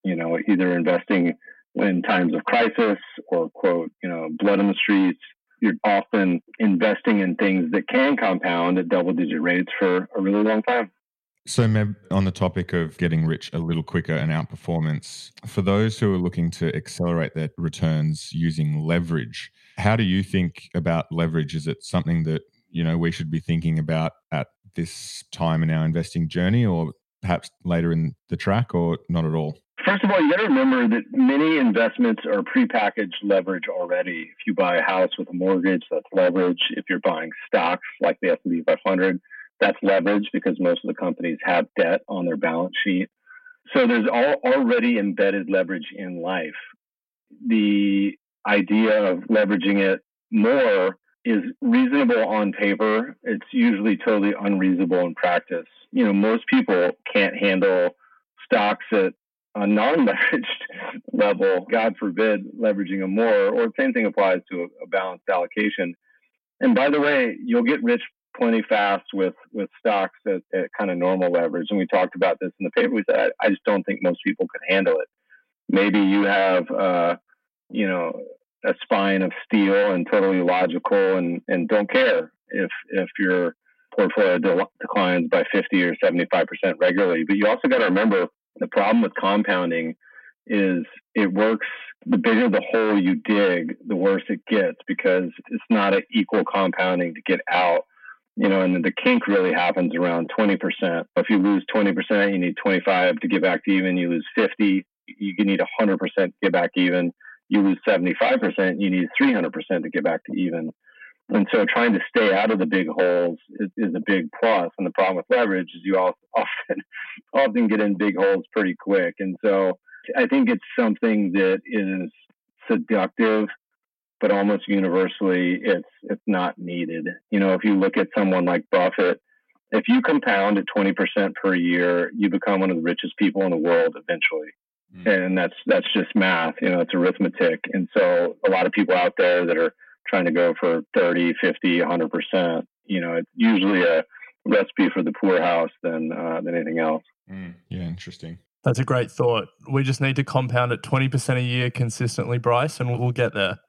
you know, either investing in times of crisis or, quote, you know, blood on the streets. You're often investing in things that can compound at double digit rates for a really long time. So, Meb, on the topic of getting rich a little quicker and outperformance, for those who are looking to accelerate their returns using leverage, how do you think about leverage? Is it something that, you know, we should be thinking about at this time in our investing journey, or perhaps later in the track, or not at all? First of all, you got to remember that many investments are prepackaged leverage already. If you buy a house with a mortgage, that's leverage. If you're buying stocks like the S and P five hundred, that's leverage, because most of the companies have debt on their balance sheet. So there's all already embedded leverage in life. The idea of leveraging it more is reasonable on paper. It's usually totally unreasonable in practice. You know, most people can't handle stocks at a non-leveraged level, God forbid, leveraging them more, or the same thing applies to a balanced allocation. And by the way, you'll get rich plenty fast with, with stocks at, at kind of normal leverage. And we talked about this in the paper. We said, I, I just don't think most people could handle it. Maybe you have, uh, you know, a spine of steel and totally logical and, and don't care if, if your portfolio de- declines by fifty or seventy-five percent regularly. But you also got to remember the problem with compounding is it works. The bigger the hole you dig, the worse it gets, because it's not an equal compounding to get out. You know, and the kink really happens around twenty percent. If you lose twenty percent, you need twenty-five to get back to even. You lose fifty, you need one hundred percent to get back even. You lose seventy-five percent, you need three hundred percent to get back to even. And so trying to stay out of the big holes is, is a big plus. And the problem with leverage is you often, often get in big holes pretty quick. And so I think it's something that is seductive but almost universally it's it's not needed. You know, if you look at someone like Buffett, if you compound at twenty percent per year, you become one of the richest people in the world eventually. Mm. And that's that's just math, you know, it's arithmetic. And so a lot of people out there that are trying to go for thirty, fifty, one hundred percent, you know, it's usually a recipe for the poorhouse than uh, than anything else. Mm. Yeah, interesting. That's a great thought. We just need to compound at twenty percent a year consistently, Bryce, and we'll get there.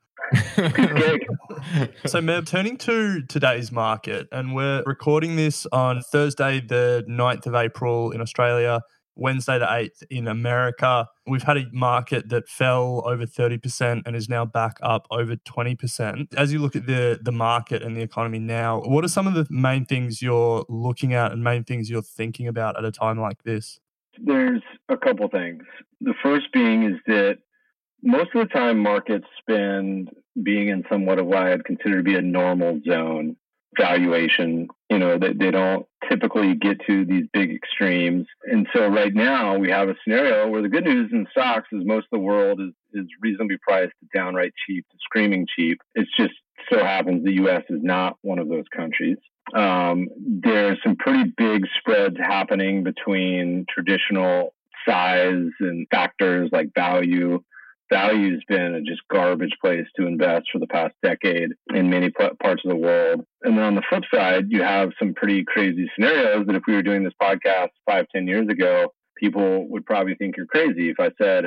So, Meb, turning to today's market, and we're recording this on Thursday, the ninth of April in Australia, Wednesday the eighth in America. We've had a market that fell over thirty percent and is now back up over twenty percent. As you look at the, the market and the economy now, what are some of the main things you're looking at and main things you're thinking about at a time like this? There's a couple things. The first being is that most of the time markets spend being in somewhat of what I would consider to be a normal zone valuation. You know, they, they don't typically get to these big extremes. And so right now we have a scenario where the good news in stocks is most of the world is, is reasonably priced to downright cheap, to screaming cheap. It just so happens the U S is not one of those countries. Um, there's some pretty big spreads happening between traditional size and factors like value. Value's been a just garbage place to invest for the past decade in many p- parts of the world. And then on the flip side, you have some pretty crazy scenarios that if we were doing this podcast five, ten years ago, people would probably think you're crazy if I said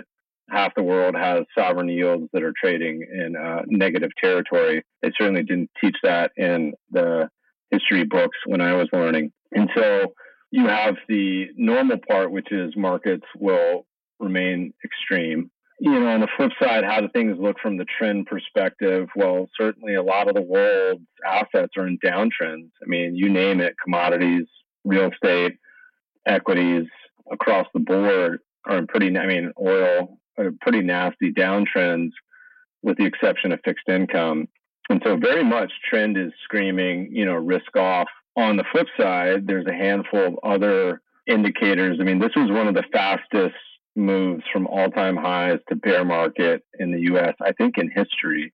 half the world has sovereign yields that are trading in uh, negative territory. They certainly didn't teach that in the history books when I was learning. And so you have the normal part, which is markets will remain extreme. You know, on the flip side, how do things look from the trend perspective? Well, certainly a lot of the world's assets are in downtrends. I mean, you name it, commodities, real estate, equities across the board are in pretty, I mean, oil are pretty nasty downtrends with the exception of fixed income. And so very much trend is screaming, you know, risk off. On the flip side, there's a handful of other indicators. I mean, this was one of the fastest moves from all-time highs to bear market in the U S, I think, in history,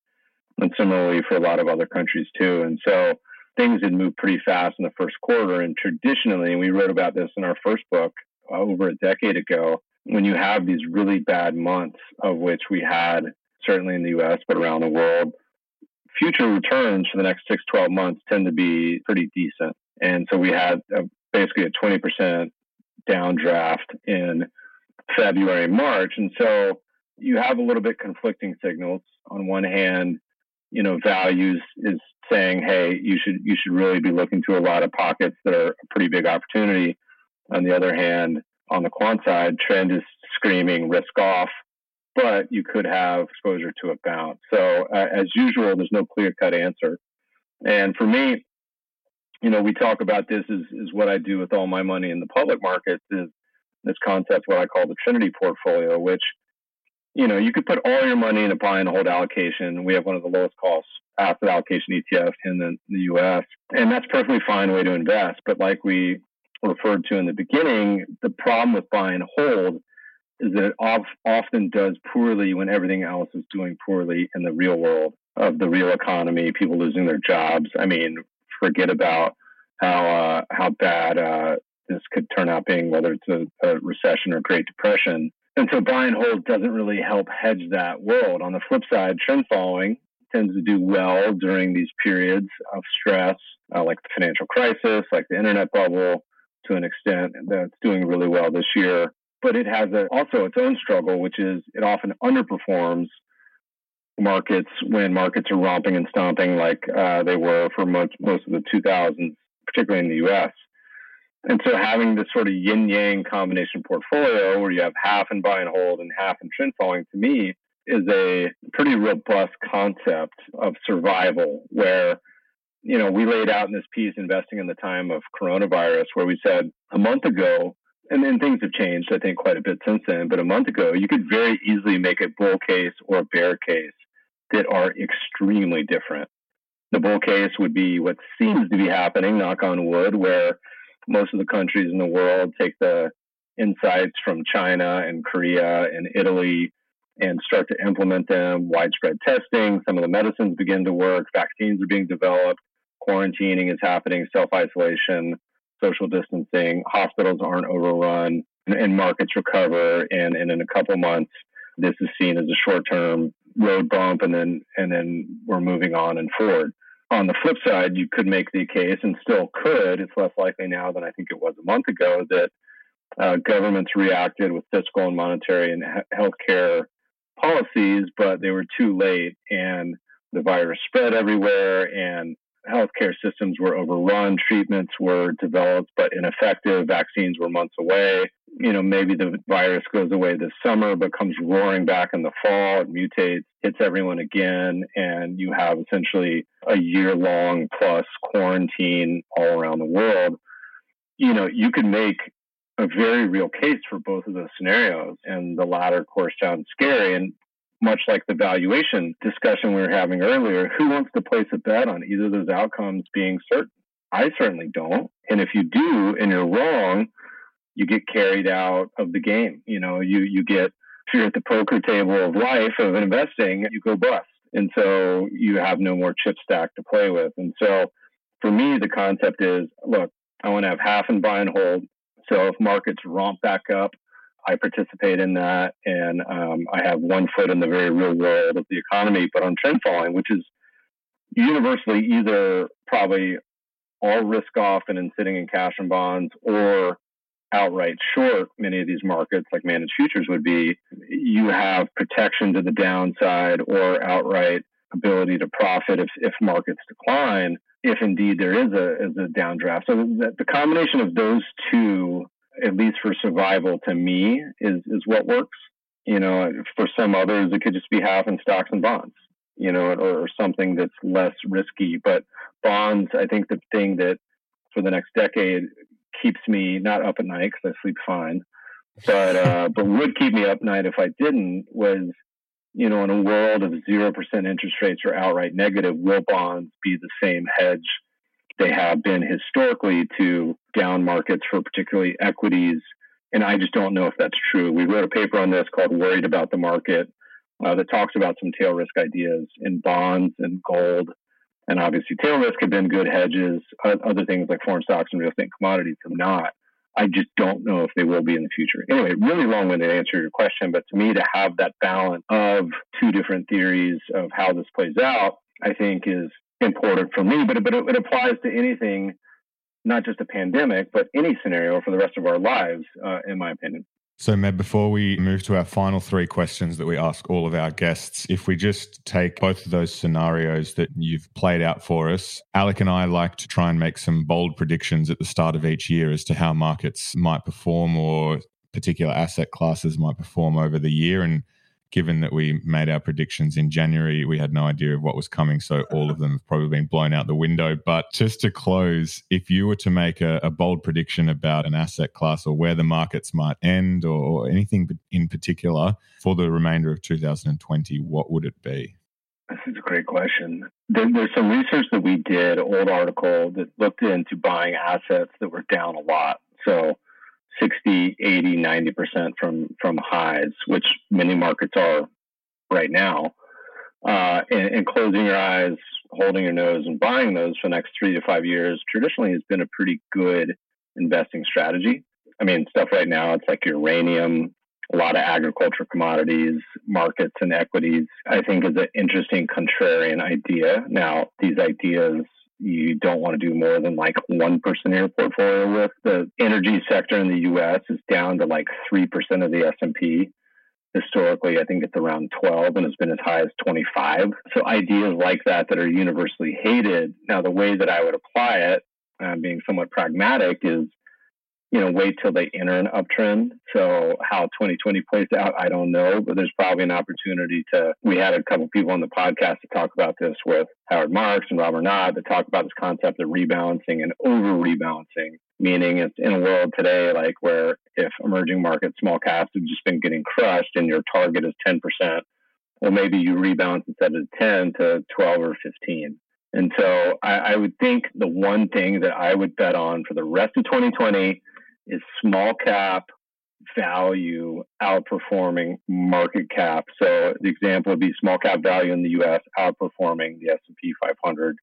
and similarly for a lot of other countries too. And so things had moved pretty fast in the first quarter. And traditionally, and we wrote about this in our first book uh, over a decade ago, when you have these really bad months, of which we had certainly in the U S, but around the world, future returns for the next six, twelve months tend to be pretty decent. And so we had a, basically a twenty percent downdraft in February, March. And so you have a little bit conflicting signals. On one hand, you know, values is saying, hey, you should you should really be looking to a lot of pockets that are a pretty big opportunity. On the other hand, on the quant side, trend is screaming risk off, but you could have exposure to a bounce. So uh, as usual, there's no clear-cut answer. And for me, you know, we talk about this is is what I do with all my money in the public markets is this concept, what I call the Trinity portfolio, which, you know, you could put all your money in a buy and hold allocation. We have one of the lowest cost asset allocation E T F in the, the U S, and that's a perfectly fine way to invest. But like we referred to in the beginning, the problem with buy and hold is that it of, often does poorly when everything else is doing poorly in the real world of the real economy, people losing their jobs. I mean, forget about how, uh, how bad, uh, this could turn out being, whether it's a, a recession or Great Depression. And so buy and hold doesn't really help hedge that world. On the flip side, trend following tends to do well during these periods of stress, uh, like the financial crisis, like the internet bubble, to an extent that's doing really well this year. But it has a, also its own struggle, which is it often underperforms markets when markets are romping and stomping like uh, they were for most, most of the two thousands, particularly in the U S. And so having this sort of yin-yang combination portfolio where you have half in buy and hold and half in trend following, to me, is a pretty robust concept of survival where, you know, we laid out in this piece, Investing in the Time of Coronavirus, where we said a month ago, and then things have changed, I think, quite a bit since then, but a month ago, you could very easily make a bull case or a bear case that are extremely different. The bull case would be what seems to be happening, knock on wood, where most of the countries in the world take the insights from China and Korea and Italy and start to implement them, widespread testing, some of the medicines begin to work, vaccines are being developed, quarantining is happening, self-isolation, social distancing, hospitals aren't overrun, and markets recover. And, and in a couple months, this is seen as a short-term road bump, and then and then we're moving on and forward. On the flip side, you could make the case, and still could, it's less likely now than I think it was a month ago, that uh, governments reacted with fiscal and monetary and he- healthcare policies, but they were too late, and the virus spread everywhere, and healthcare systems were overrun, treatments were developed but ineffective, vaccines were months away. You know, maybe the virus goes away this summer, but comes roaring back in the fall, it mutates, hits everyone again, and you have essentially a year-long plus quarantine all around the world. You know, you could make a very real case for both of those scenarios, and the latter, of course, sounds scary. And much like the valuation discussion we were having earlier, who wants to place a bet on either of those outcomes being certain? I certainly don't. And if you do and you're wrong, you get carried out of the game. You know, you you get, if you're at the poker table of life, of investing, you go bust. And so you have no more chip stack to play with. And so for me, the concept is, look, I want to have half and buy and hold. So if markets romp back up, I participate in that, and um, I have one foot in the very real world of the economy, but on trend following, which is universally either probably all risk off and in sitting in cash and bonds, or outright short many of these markets, like managed futures would be. You have protection to the downside or outright ability to profit if, if markets decline, if indeed there is a, is a downdraft. So the, the combination of those two, at least for survival, to me, is is what works. You know, for some others, it could just be half in stocks and bonds, you know, or, or something that's less risky. But bonds, I think the thing that for the next decade keeps me not up at night, because I sleep fine, but uh, but would keep me up at night if I didn't, was, you know, in a world of zero percent interest rates or outright negative, will bonds be the same hedge they have been historically to down markets for particularly equities? And I just don't know if that's true. We wrote a paper on this called Worried About the Market uh, that talks about some tail risk ideas in bonds and gold. And obviously tail risk have been good hedges. Other things like foreign stocks and real estate and commodities have not. I just don't know if they will be in the future. Anyway, really long-winded answer to your question, but to me, to have that balance of two different theories of how this plays out, I think is important for me, but it, but it, it applies to anything, not just a pandemic, but any scenario for the rest of our lives, uh, in my opinion. So, Meb, before we move to our final three questions that we ask all of our guests, if we just take both of those scenarios that you've played out for us, Alec and I like to try and make some bold predictions at the start of each year as to how markets might perform or particular asset classes might perform over the year. And given that we made our predictions in January, we had no idea of what was coming, so all of them have probably been blown out the window. But just to close, if you were to make a, a bold prediction about an asset class or where the markets might end or, or anything in particular for the remainder of two thousand twenty, what would it be? This is a great question. There, there's some research that we did, an old article that looked into buying assets that were down a lot. So sixty, eighty, ninety percent from, from highs, which many markets are right now, uh, and, and closing your eyes, holding your nose, and buying those for the next three to five years traditionally has been a pretty good investing strategy. I mean, stuff right now, it's like uranium, a lot of agriculture commodities, markets and equities, I think is an interesting contrarian idea. Now, these ideas, you don't want to do more than like one percent of your portfolio with. The energy sector in the U S is down to like three percent of the S and P. Historically, I think it's around twelve and has been as high as twenty-five. So ideas like that that are universally hated. Now, the way that I would apply it, uh, being somewhat pragmatic, is, you know, wait till they enter an uptrend. So how twenty twenty plays out, I don't know, but there's probably an opportunity to, we had a couple people on the podcast to talk about this with Howard Marks and Robert Knott that talk about this concept of rebalancing and over-rebalancing, meaning it's in a world today, like where if emerging market small caps have just been getting crushed and your target is ten percent, well, maybe you rebalance instead of ten to twelve or fifteen. And so I, I would think the one thing that I would bet on for the rest of twenty twenty is small cap value outperforming market cap. So the example would be small cap value in the U S outperforming the S and P five hundred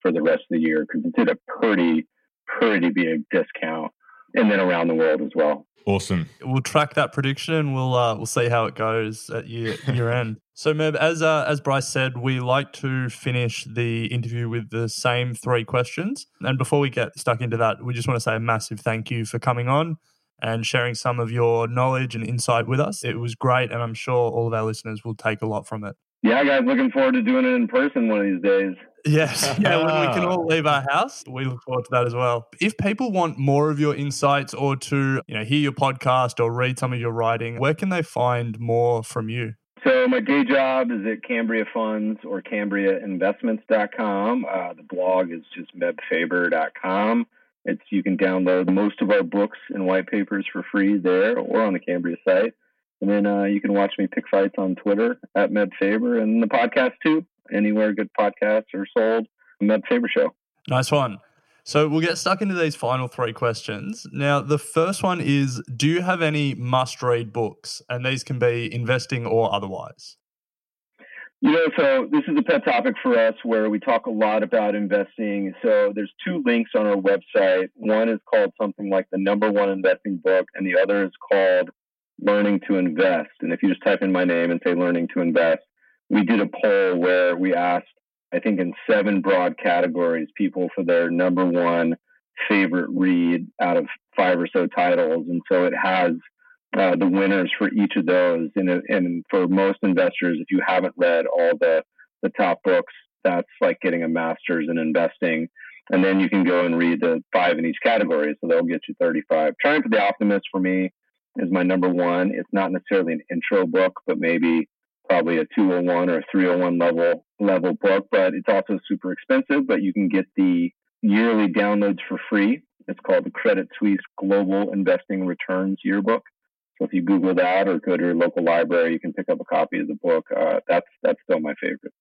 for the rest of the year because it did a pretty, pretty big discount. And then around the world as well. Awesome. We'll track that prediction and we'll uh, we'll see how it goes at year year end. So, Meb, as uh, as Bryce said, we like to finish the interview with the same three questions. And before we get stuck into that, we just want to say a massive thank you for coming on and sharing some of your knowledge and insight with us. It was great, and I'm sure all of our listeners will take a lot from it. Yeah, guys, looking forward to doing it in person one of these days. Yes. Yeah, when we can all leave our house, we look forward to that as well. If people want more of your insights or to, you know, hear your podcast or read some of your writing, where can they find more from you? So my day job is at Cambria Funds or Cambria Investments dot com. Uh, the blog is just Meb Faber dot com. It's, you can download most of our books and white papers for free there or on the Cambria site. And then uh, you can watch me pick fights on Twitter at Meb Faber and the podcast too. Anywhere good podcasts are sold, Meb Faber Show. Nice one. So we'll get stuck into these final three questions. Now, the first one is, do you have any must-read books? And these can be investing or otherwise. You know, so this is a pet topic for us where we talk a lot about investing. So there's two links on our website. One is called something like the number one investing book, and the other is called Learning to Invest. And if you just type in my name and say Learning to Invest, we did a poll where we asked, I think in seven broad categories, people for their number one favorite read out of five or so titles. And so it has uh, the winners for each of those. And, and for most investors, if you haven't read all the, the top books, that's like getting a master's in investing. And then you can go and read the five in each category. So they'll get you thirty-five. Triumph of the Optimist for me is my number one. It's not necessarily an intro book, but maybe probably a two oh one or a three oh one level level book, but it's also super expensive, but you can get the yearly downloads for free. It's called the Credit Suisse Global Investing Returns Yearbook. So if you Google that or go to your local library, you can pick up a copy of the book. Uh, that's that's still my favorite.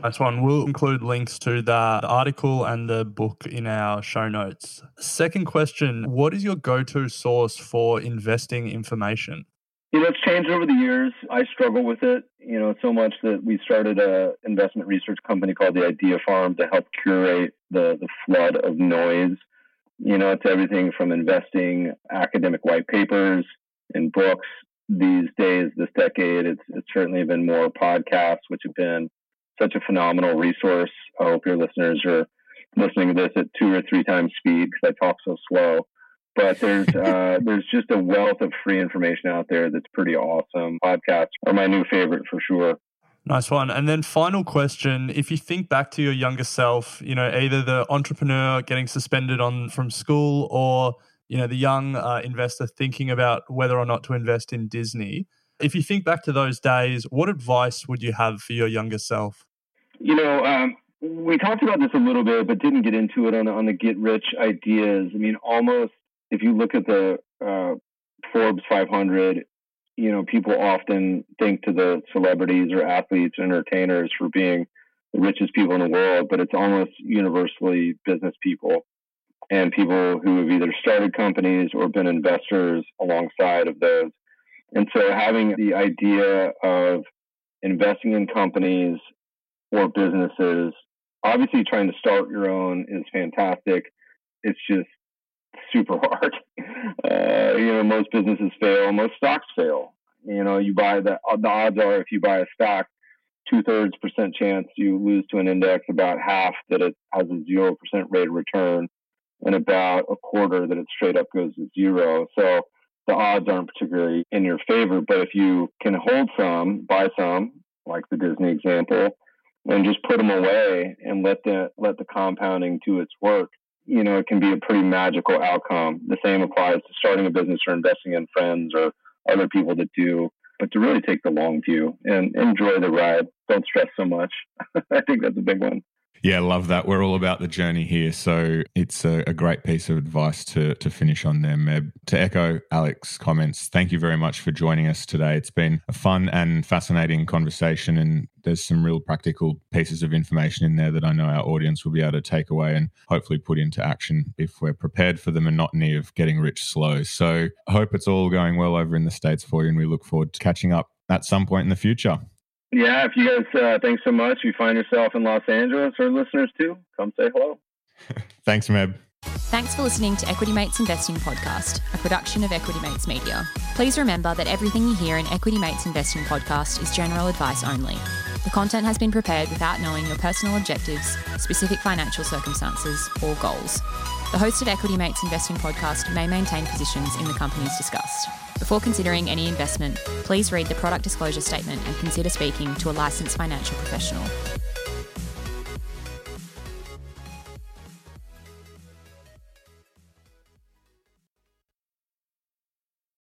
That's one. We'll include links to the article and the book in our show notes. Second question, what is your go-to source for investing information? You know, it's changed over the years. I struggle with it, you know, so much that we started a investment research company called the Idea Farm to help curate the, the flood of noise. You know, it's everything from investing, academic white papers and books. These days, this decade, it's, it's certainly been more podcasts, which have been such a phenomenal resource. I hope your listeners are listening to this at two or three times speed because I talk so slow. But there's uh, there's just a wealth of free information out there that's pretty awesome. Podcasts are my new favorite for sure. Nice one. And then final question, if you think back to your younger self, you know, either the entrepreneur getting suspended on from school or, you know, the young uh, investor thinking about whether or not to invest in Disney. If you think back to those days, what advice would you have for your younger self? You know, um, we talked about this a little bit, but didn't get into it on, on the get rich ideas. I mean, almost. If you look at the uh, Forbes five hundred, you know, people often think to the celebrities or athletes or entertainers for being the richest people in the world, but it's almost universally business people and people who have either started companies or been investors alongside of those. And so having the idea of investing in companies or businesses, obviously trying to start your own is fantastic. It's just super hard. Uh, you know, most businesses fail, most stocks fail. You know, you buy the, the odds are if you buy a stock, two thirds percent chance you lose to an index, about half that it has a zero percent rate of return, and about a quarter that it straight up goes to zero. So the odds aren't particularly in your favor. But if you can hold some, buy some, like the Disney example, and just put them away and let the let the compounding do its work, you know, it can be a pretty magical outcome. The same applies to starting a business or investing in friends or other people that do, but to really take the long view and enjoy the ride. Don't stress so much. I think that's a big one. Yeah, love that. We're all about the journey here. So it's a, a great piece of advice to to finish on there, Meb. To echo Alex's comments, thank you very much for joining us today. It's been a fun and fascinating conversation, and there's some real practical pieces of information in there that I know our audience will be able to take away and hopefully put into action if we're prepared for the monotony of getting rich slow. So I hope it's all going well over in the States for you, and we look forward to catching up at some point in the future. Yeah, if you guys, uh, thanks so much. If you find yourself in Los Angeles or listeners too, come say hello. Thanks, Meb. Thanks for listening to Equity Mates Investing Podcast, a production of Equity Mates Media. Please remember that everything you hear in Equity Mates Investing Podcast is general advice only. The content has been prepared without knowing your personal objectives, specific financial circumstances, or goals. The host of Equity Mates Investing Podcast may maintain positions in the companies discussed. Before considering any investment, please read the product disclosure statement and consider speaking to a licensed financial professional.